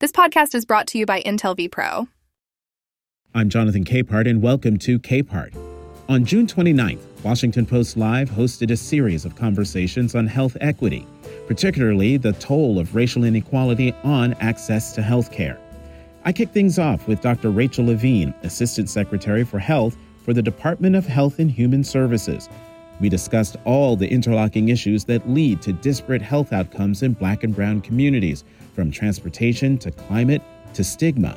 This podcast is brought to you by Intel vPro. I'm Jonathan Capehart, and welcome to Capehart. On June 29th, Washington Post Live hosted a series of conversations on health equity, particularly the toll of racial inequality on access to health care. I kicked things off with Dr. Rachel Levine, Assistant Secretary for Health for the Department of Health and Human Services. We discussed all the interlocking issues that lead to disparate health outcomes in Black and Brown communities, from transportation to climate to stigma.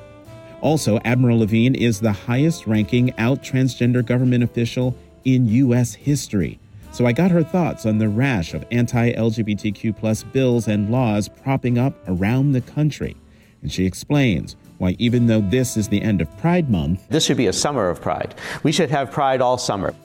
Also, Admiral Levine is the highest-ranking out-transgender government official in U.S. history. So I got her thoughts on the rash of anti-LGBTQ+ bills and laws propping up around the country. And she explains why, even though this is the end of Pride Month... This should be a summer of pride. We should have pride all summer.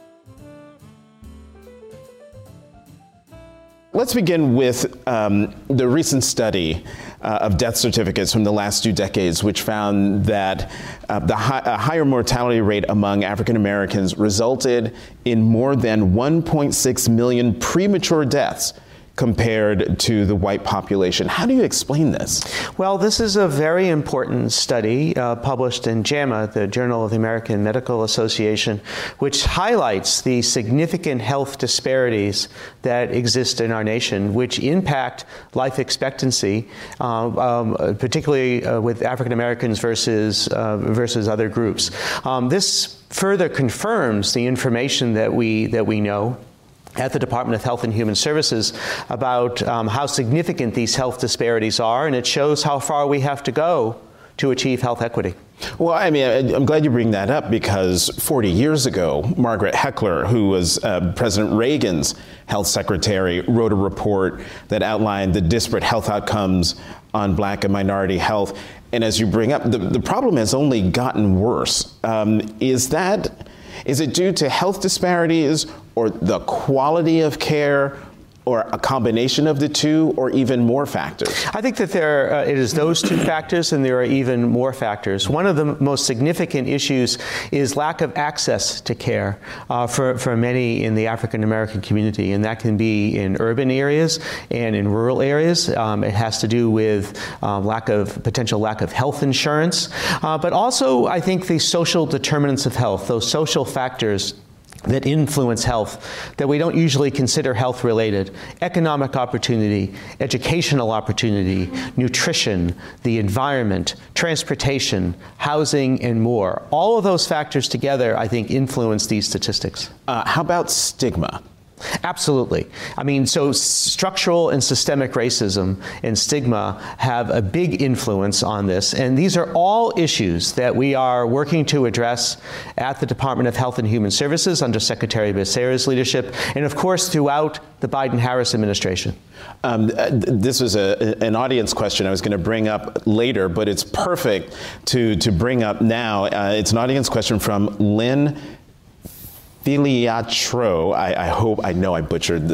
Let's begin with the recent study of death certificates from the last 2 decades, which found that a higher mortality rate among African Americans resulted in more than 1.6 million premature deaths compared to the white population. How do you explain this? Well, this is a very important study published in JAMA, the Journal of the American Medical Association, which highlights the significant health disparities that exist in our nation, which impact life expectancy, particularly with African Americans versus other groups. This further confirms the information that we know at the Department of Health and Human Services about how significant these health disparities are, and it shows how far we have to go to achieve health equity. Well, I mean, I'm glad you bring that up, because 40 years ago, Margaret Heckler, who was President Reagan's health secretary, wrote a report that outlined the disparate health outcomes on Black and minority health. And as you bring up, the problem has only gotten worse. Is it due to health disparities, or the quality of care, or a combination of the two, or even more factors? I think that there it is those two factors, and there are even more factors. One of the most significant issues is lack of access to care for many in the African American community, and that can be in urban areas and in rural areas. It has to do with lack of health insurance, but also I think the social determinants of health, those social factors that influence health that we don't usually consider health related: economic opportunity, educational opportunity, nutrition, the environment, transportation, housing, and more. All of those factors together, I think, influence these statistics. How about stigma? Absolutely. I mean, so structural and systemic racism and stigma have a big influence on this. And these are all issues that we are working to address at the Department of Health and Human Services under Secretary Becerra's leadership, and of course throughout the Biden-Harris administration. This was an audience question I was going to bring up later, but it's perfect to bring up now. It's an audience question from Lynn Filiatro, I know I butchered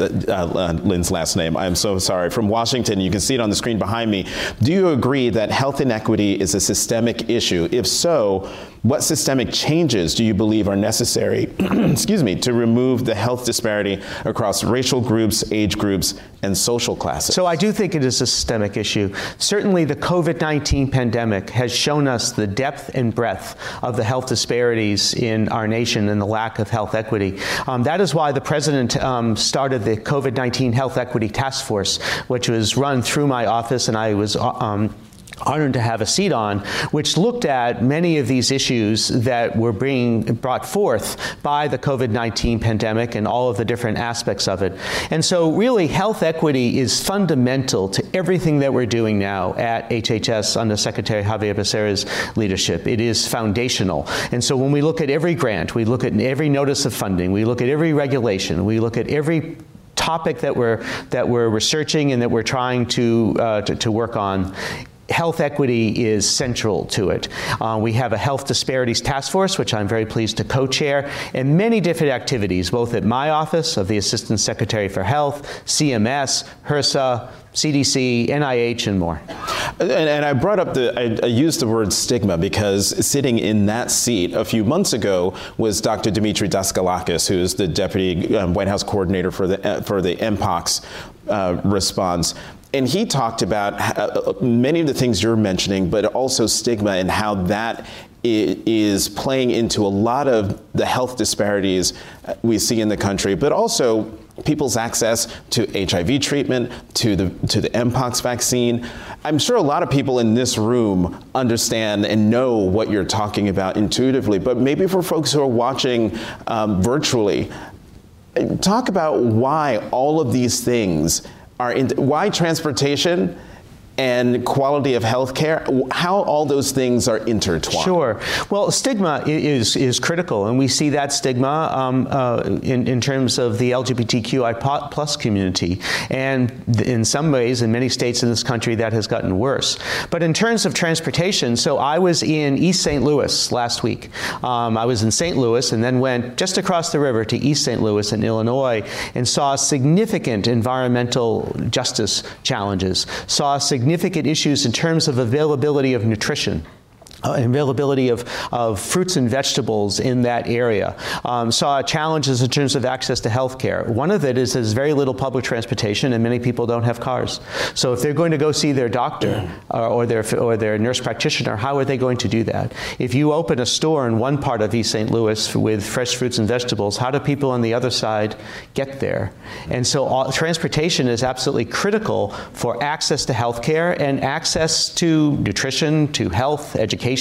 Lynn's last name. I'm so sorry. From Washington, you can see it on the screen behind me. Do you agree that health inequity is a systemic issue? If so, what systemic changes do you believe are necessary to remove the health disparity across racial groups, age groups, and social classes? So I do think it is a systemic issue. Certainly the COVID-19 pandemic has shown us the depth and breadth of the health disparities in our nation and the lack of health equity. That is why the president started the COVID-19 Health Equity Task Force, which was run through my office, and I was honored to have a seat on, which looked at many of these issues that were brought forth by the COVID-19 pandemic and all of the different aspects of it. And so really, health equity is fundamental to everything that we're doing now at HHS under Secretary Javier Becerra's leadership. It is foundational. And so when we look at every grant, we look at every notice of funding, we look at every regulation, we look at every topic that we're researching and that we're trying to work on, health equity is central to it. We have a health disparities task force, which I'm very pleased to co-chair, and many different activities, both at my office, of the Assistant Secretary for Health, CMS, HRSA, CDC, NIH, and more. And I brought up I used the word stigma because sitting in that seat a few months ago was Dr. Dimitri Daskalakis, who is the Deputy White House Coordinator for the MPOX response. And he talked about many of the things you're mentioning, but also stigma and how that is playing into a lot of the health disparities we see in the country, but also people's access to HIV treatment, to the MPOX vaccine. I'm sure a lot of people in this room understand and know what you're talking about intuitively, but maybe for folks who are watching virtually, talk about why all of these things are, why transportation and quality of health care, how all those things are intertwined. Sure. Well, stigma is critical, and we see that stigma in terms of the LGBTQI plus community. And in some ways, in many states in this country, that has gotten worse. But in terms of transportation, so I was in East St. Louis last week. I was in St. Louis and then went just across the river to East St. Louis in Illinois and saw significant environmental justice challenges, saw significant issues in terms of availability of nutrition, availability of fruits and vegetables in that area, saw challenges in terms of access to health care. One of it is there's very little public transportation and many people don't have cars. So if they're going to go see their doctor or their nurse practitioner, how are they going to do that? If you open a store in one part of East St. Louis with fresh fruits and vegetables, how do people on the other side get there? And so transportation is absolutely critical for access to health care and access to nutrition, to health, education,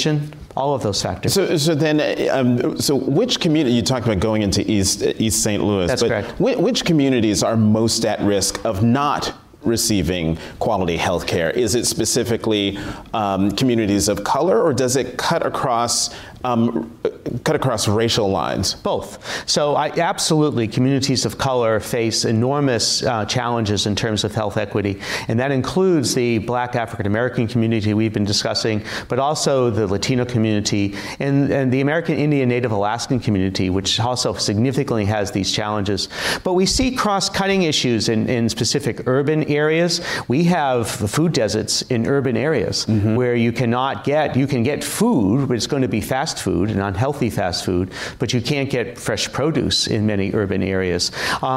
all of those factors. So which community, you talked about going into East St. Louis. That's correct. Which communities are most at risk of not receiving quality health care? Is it specifically communities of color, or does it cut across racial lines? Both. So absolutely, communities of color face enormous challenges in terms of health equity, and that includes the Black African-American community we've been discussing, but also the Latino community and the American Indian Native Alaskan community, which also significantly has these challenges. But we see cross-cutting issues in specific urban areas. We have food deserts in urban areas where you can get food, but it's going to be fast food and unhealthy fast food, but you can't get fresh produce in many urban areas.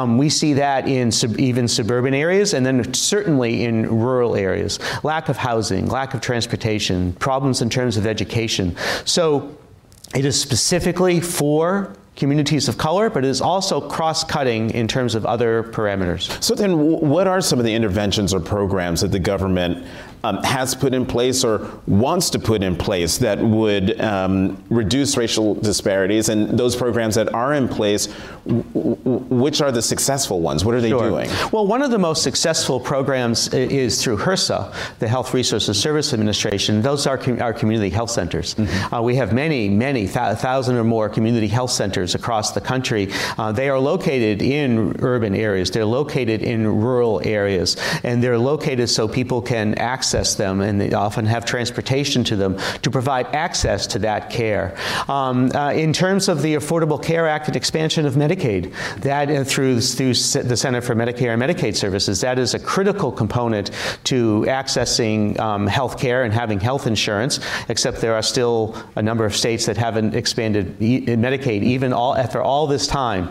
We see that in even suburban areas, and then certainly in rural areas. Lack of housing, lack of transportation, problems in terms of education. So it is specifically for communities of color, but it is also cross-cutting in terms of other parameters. So then what are some of the interventions or programs that the government has put in place or wants to put in place that would reduce racial disparities, and those programs that are in place, which are the successful ones? What are they doing? Well, one of the most successful programs is through HRSA, the Health Resources Service Administration. Those are our community health centers. We have many, 1,000 or more community health centers across the country. They are located in urban areas. They're located in rural areas, and they're located so people can access them, and they often have transportation to them to provide access to that care. In terms of the Affordable Care Act and expansion of Medicaid, that through the Center for Medicare and Medicaid Services, that is a critical component to accessing health care and having health insurance, except there are still a number of states that haven't expanded Medicaid even after all this time.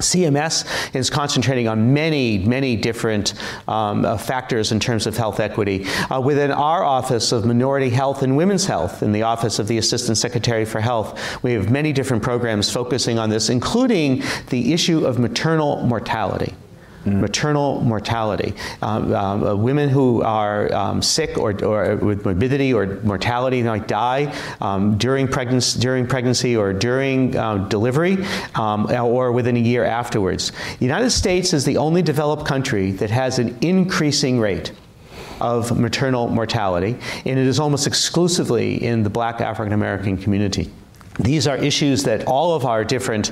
CMS is concentrating on many different factors in terms of health equity. Within our Office of Minority Health and Women's Health, in the Office of the Assistant Secretary for Health, we have many different programs focusing on this, including the issue of maternal mortality. Maternal mortality. Women who are sick or with morbidity or mortality might die during pregnancy or during delivery or within a year afterwards. The United States is the only developed country that has an increasing rate of maternal mortality, and it is almost exclusively in the Black African American community. These are issues that all of our different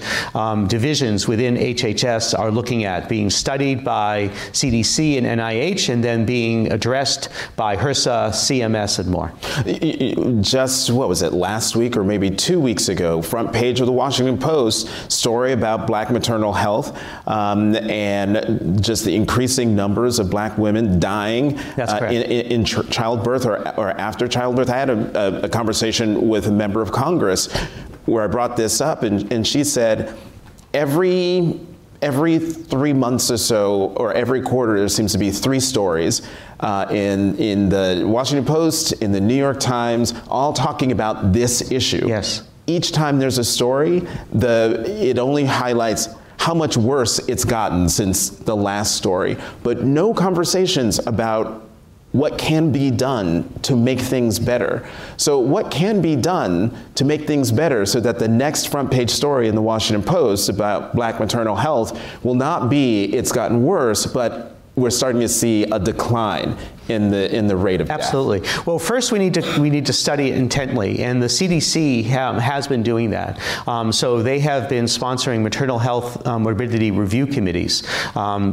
divisions within HHS are looking at, being studied by CDC and NIH, and then being addressed by HRSA, CMS, and more. Just, what was it, last week or maybe 2 weeks ago, front page of the Washington Post, story about Black maternal health and just the increasing numbers of Black women dying in childbirth or after childbirth. I had a conversation with a member of Congress where I brought this up, and she said, every every 3 months or so, or every quarter, there seems to be three stories in the Washington Post, in the New York Times, all talking about this issue. Yes. Each time there's a story, it only highlights how much worse it's gotten since the last story, but no conversations about what can be done to make things better. So what can be done to make things better so that the next front page story in the Washington Post about black maternal health will not be it's gotten worse, but we're starting to see a decline in the rate of death. Absolutely. Well, first we need to study it intently, and the CDC has been doing that. So they have been sponsoring maternal health morbidity review committees,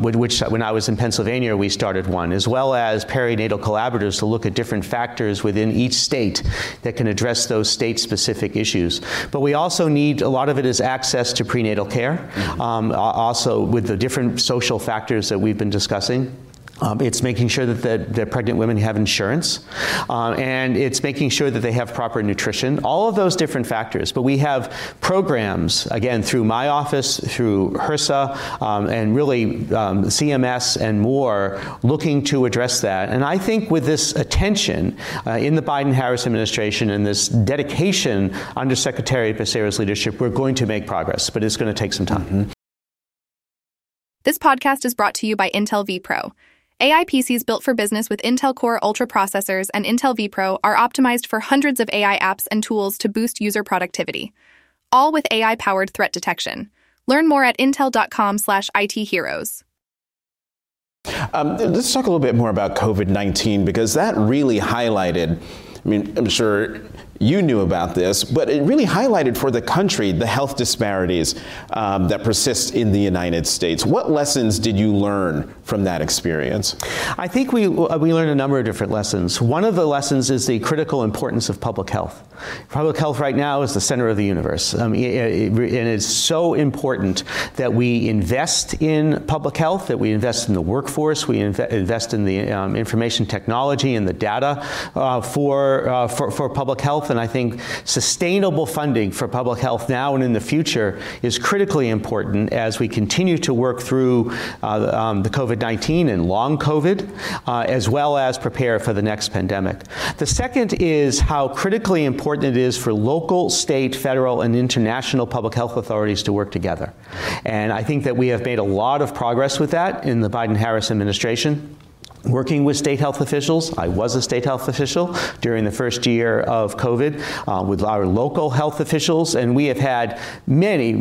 which when I was in Pennsylvania we started one, as well as perinatal collaboratives to look at different factors within each state that can address those state-specific issues. But we also need, a lot of it is access to prenatal care, also with the different social factors that we've been discussing. It's making sure that the pregnant women have insurance, and it's making sure that they have proper nutrition, all of those different factors. But we have programs, again, through my office, through HRSA, and really CMS and more, looking to address that. And I think with this attention in the Biden-Harris administration and this dedication under Secretary Becerra's leadership, we're going to make progress, but it's going to take some time. Mm-hmm. This podcast is brought to you by Intel vPro. AI PCs built for business with Intel Core Ultra processors and Intel vPro are optimized for hundreds of AI apps and tools to boost user productivity, all with AI-powered threat detection. Learn more at intel.com/IT heroes. Let's talk a little bit more about COVID-19, because that really highlighted, I mean, I'm sure you knew about this, but it really highlighted for the country the health disparities that persist in the United States. What lessons did you learn from that experience? I think we learned a number of different lessons. One of the lessons is the critical importance of public health. Public health right now is the center of the universe. And it's so important that we invest in public health, that we invest in the workforce, we invest in the information technology and the data for public health. And I think sustainable funding for public health now and in the future is critically important as we continue to work through the COVID-19 and long COVID, as well as prepare for the next pandemic. The second is how critically important it is for local, state, federal, and international public health authorities to work together. And I think that we have made a lot of progress with that in the Biden-Harris administration. Working with state health officials, I was a state health official during the first year of COVID, with our local health officials, and we have had many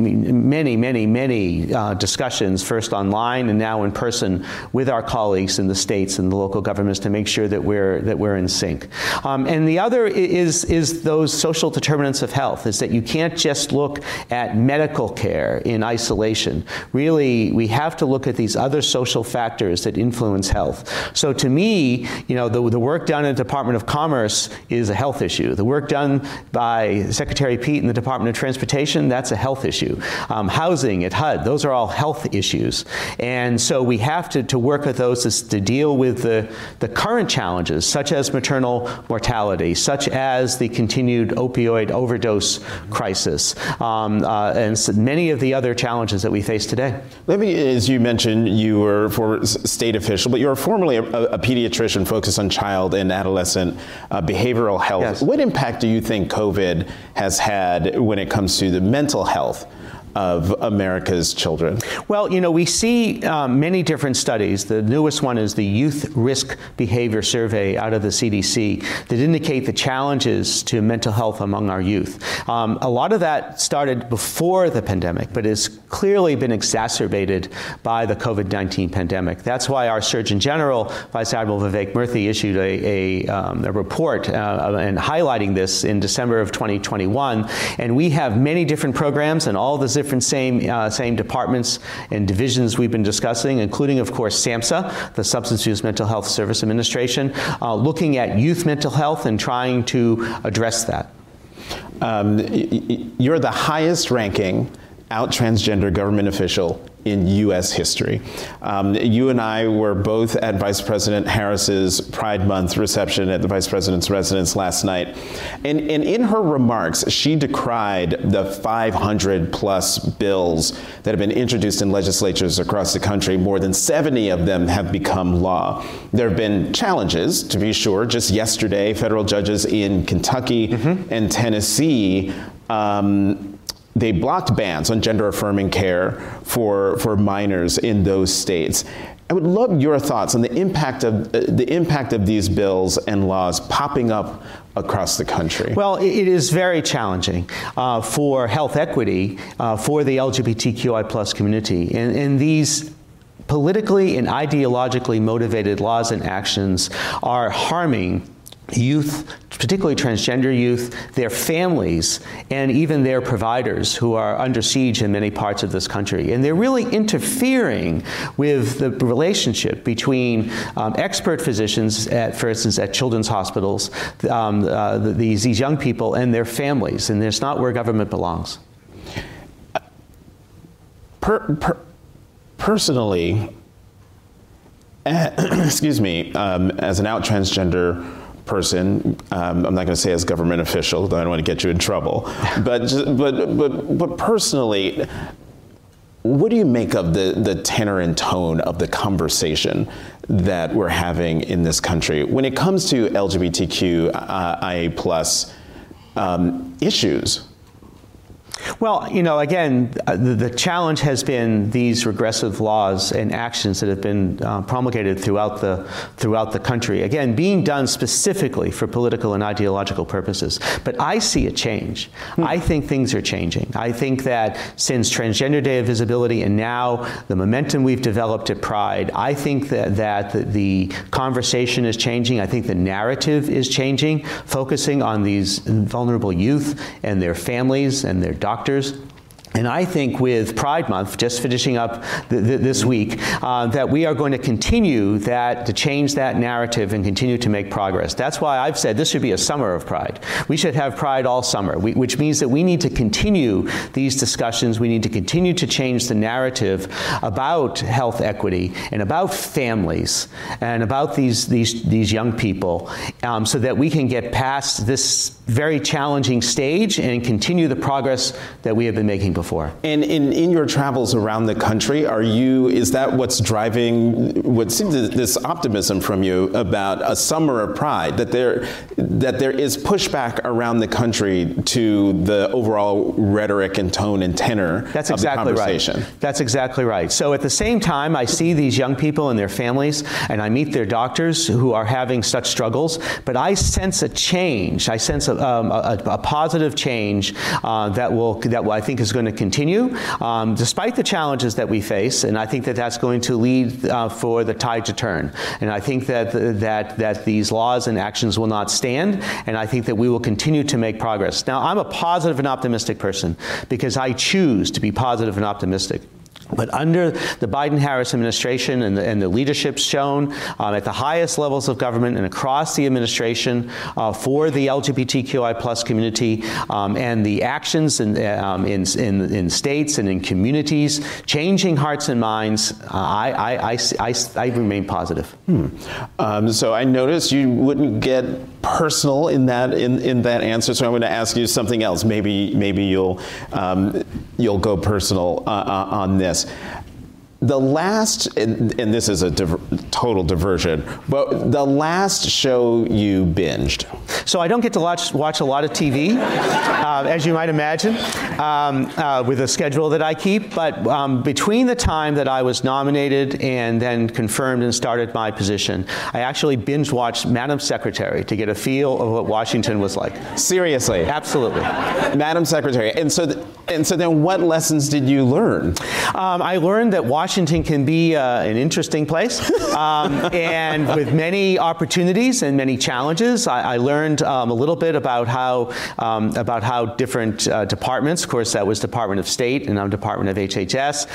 discussions, first online and now in person, with our colleagues in the states and the local governments to make sure that we're in sync. And the other is those social determinants of health, is that you can't just look at medical care in isolation. Really, we have to look at these other social factors that influence health. So to me, you know, the work done in the Department of Commerce is a health issue. The work done by Secretary Pete in the Department of Transportation, that's a health issue. Housing at HUD, those are all health issues. And so we have to work with those to deal with the current challenges, such as maternal mortality, such as the continued opioid overdose crisis, and so many of the other challenges that we face today. Let me, as you mentioned, you were a former state official, but you're formerly a pediatrician focused on child and adolescent behavioral health. Yes. What impact do you think COVID has had when it comes to the mental health of America's children? Well, you know, we see many different studies. The newest one is the Youth Risk Behavior Survey out of the CDC that indicate the challenges to mental health among our youth. A lot of that started before the pandemic, but has clearly been exacerbated by the COVID-19 pandemic. That's why our Surgeon General, Vice Admiral Vivek Murthy, issued a report and highlighting this in December of 2021. And we have many different programs and all the different same departments and divisions we've been discussing, including, of course, SAMHSA, the Substance Use Mental Health Service Administration, looking at youth mental health and trying to address that. You're the highest ranking out transgender government official in U.S. history. You and I were both at Vice President Harris's Pride Month reception at the Vice President's residence last night. And in her remarks, she decried the 500 plus bills that have been introduced in legislatures across the country. More than 70 of them have become law. There have been challenges, to be sure. Just yesterday, federal judges in Kentucky and Tennessee they blocked bans on gender-affirming care for minors in those states. I would love your thoughts on the impact of these bills and laws popping up across the country. Well, it is very challenging for health equity for the LGBTQI+ community, and these politically and ideologically motivated laws and actions are harming youth, particularly transgender youth, their families, and even their providers who are under siege in many parts of this country. And they're really interfering with the relationship between expert physicians, for instance, at children's hospitals, these young people and their families. And that's not where government belongs. Personally, excuse me, as an out transgender person, I'm not going to say as government official, though I don't want to get you in trouble, but personally, what do you make of the tenor and tone of the conversation that we're having in this country when it comes to LGBTQIA plus issues? Well, you know, again, the challenge has been these regressive laws and actions that have been promulgated throughout the country. Again, being done specifically for political and ideological purposes. But I see a change. I think things are changing. I think that since Transgender Day of Visibility and now the momentum we've developed at Pride, I think that the conversation is changing. I think the narrative is changing, focusing on these vulnerable youth and their families and their doctors. And I think with Pride Month, just finishing up this week, that we are going to continue to change that narrative and continue to make progress. That's why I've said this should be a summer of Pride. We should have Pride all summer, which means that we need to continue these discussions. We need to continue to change the narrative about health equity and about families and about these young people so that we can get past this very challenging stage and continue the progress that we have been making before. And in your travels around the country, is that what's driving what seems this optimism from you about a summer of Pride, that there is pushback around the country to the overall rhetoric and tone and tenor of the conversation? That's exactly right. So at the same time, I see these young people and their families, and I meet their doctors who are having such struggles, but I sense a change. I sense a positive change that I think is going to continue despite the challenges that we face, and I think that's going to lead for the tide to turn. And I think that these laws and actions will not stand, and I think that we will continue to make progress. Now, I'm a positive and optimistic person because I choose to be positive and optimistic. But under the Biden-Harris administration and the leadership shown at the highest levels of government and across the administration for the LGBTQI plus community and the actions in states and in communities, changing hearts and minds, I remain positive. So I noticed you wouldn't get personal in that answer, so I'm going to ask you something else. Maybe you'll go personal on this. The last, and this is a total diversion, but the last show you binged. So I don't get to watch a lot of TV, as you might imagine, with a schedule that I keep. But between the time that I was nominated and then confirmed and started my position, I actually binge watched Madam Secretary to get a feel of what Washington was like. Seriously? Absolutely. Madam Secretary. And so then what lessons did you learn? I learned that Washington Washington can be an interesting place, and with many opportunities and many challenges. I learned a little bit about how different departments, of course, that was Department of State, and I'm Department of HHS,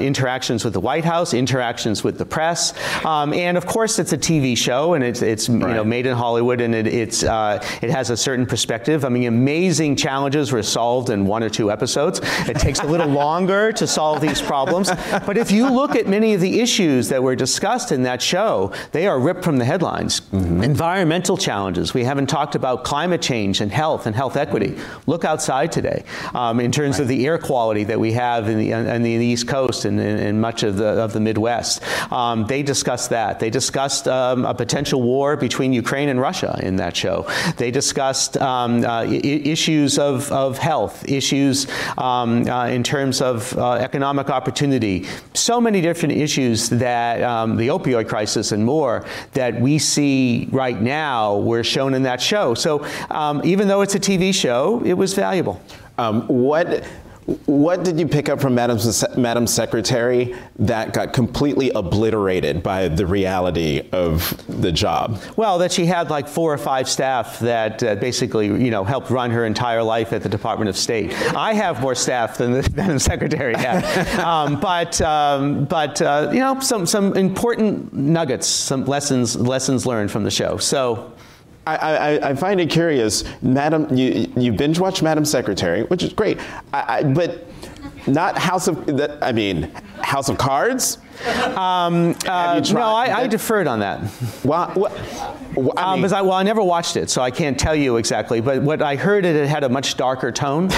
interactions with the White House, interactions with the press, and of course it's a TV show, and it's you know, made in Hollywood, and it has a certain perspective. I mean, amazing challenges were solved in 1 or 2 episodes. It takes a little longer to solve these problems, but if you look at many of the issues that were discussed in that show, they are ripped from the headlines. Mm-hmm. Environmental challenges. We haven't talked about climate change and health equity. Look outside today in terms of the air quality that we have in the East Coast and much of the Midwest. They discussed that. They discussed a potential war between Ukraine and Russia in that show. They discussed issues of health, issues in terms of economic opportunity. So many different issues that the opioid crisis and more that we see right now were shown in that show. So even though it's a TV show, it was valuable. What did you pick up from Madam Secretary that got completely obliterated by the reality of the job? Well, that she had like 4 or 5 staff that basically, you know, helped run her entire life at the Department of State. I have more staff than the Madam Secretary had, but you know, some important nuggets, some lessons learned from the show. So. I find it curious, Madam. You binge watch Madam Secretary, which is great, but not House of Cards. No, I deferred on that. Well, I mean, I never watched it, so I can't tell you exactly. But what I heard, it had a much darker tone,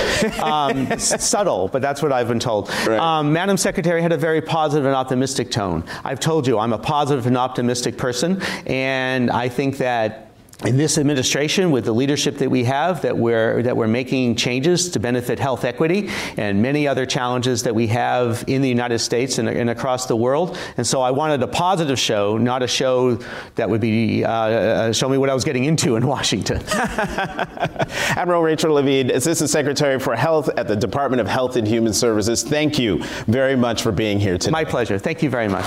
subtle, but that's what I've been told. Right. Madam Secretary had a very positive and optimistic tone. I've told you, I'm a positive and optimistic person, and I think that. In this administration, with the leadership that we have, that we're making changes to benefit health equity and many other challenges that we have in the United States and across the world. And so I wanted a positive show, not a show that would be show me what I was getting into in Washington. Admiral Rachel Levine, Assistant Secretary for Health at the Department of Health and Human Services, thank you very much for being here today. My pleasure. Thank you very much.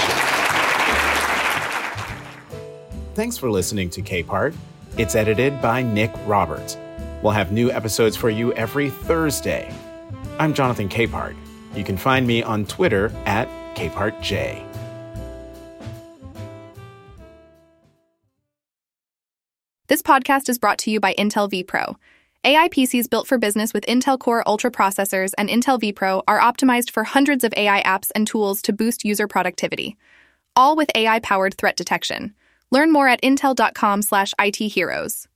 Thanks for listening to Capehart. It's edited by Nick Roberts. We'll have new episodes for you every Thursday. I'm Jonathan Capehart. You can find me on Twitter at CapehartJ. This podcast is brought to you by Intel vPro. AI PCs built for business with Intel Core Ultra processors and Intel vPro are optimized for hundreds of AI apps and tools to boost user productivity, all with AI-powered threat detection. Learn more at intel.com/IT heroes.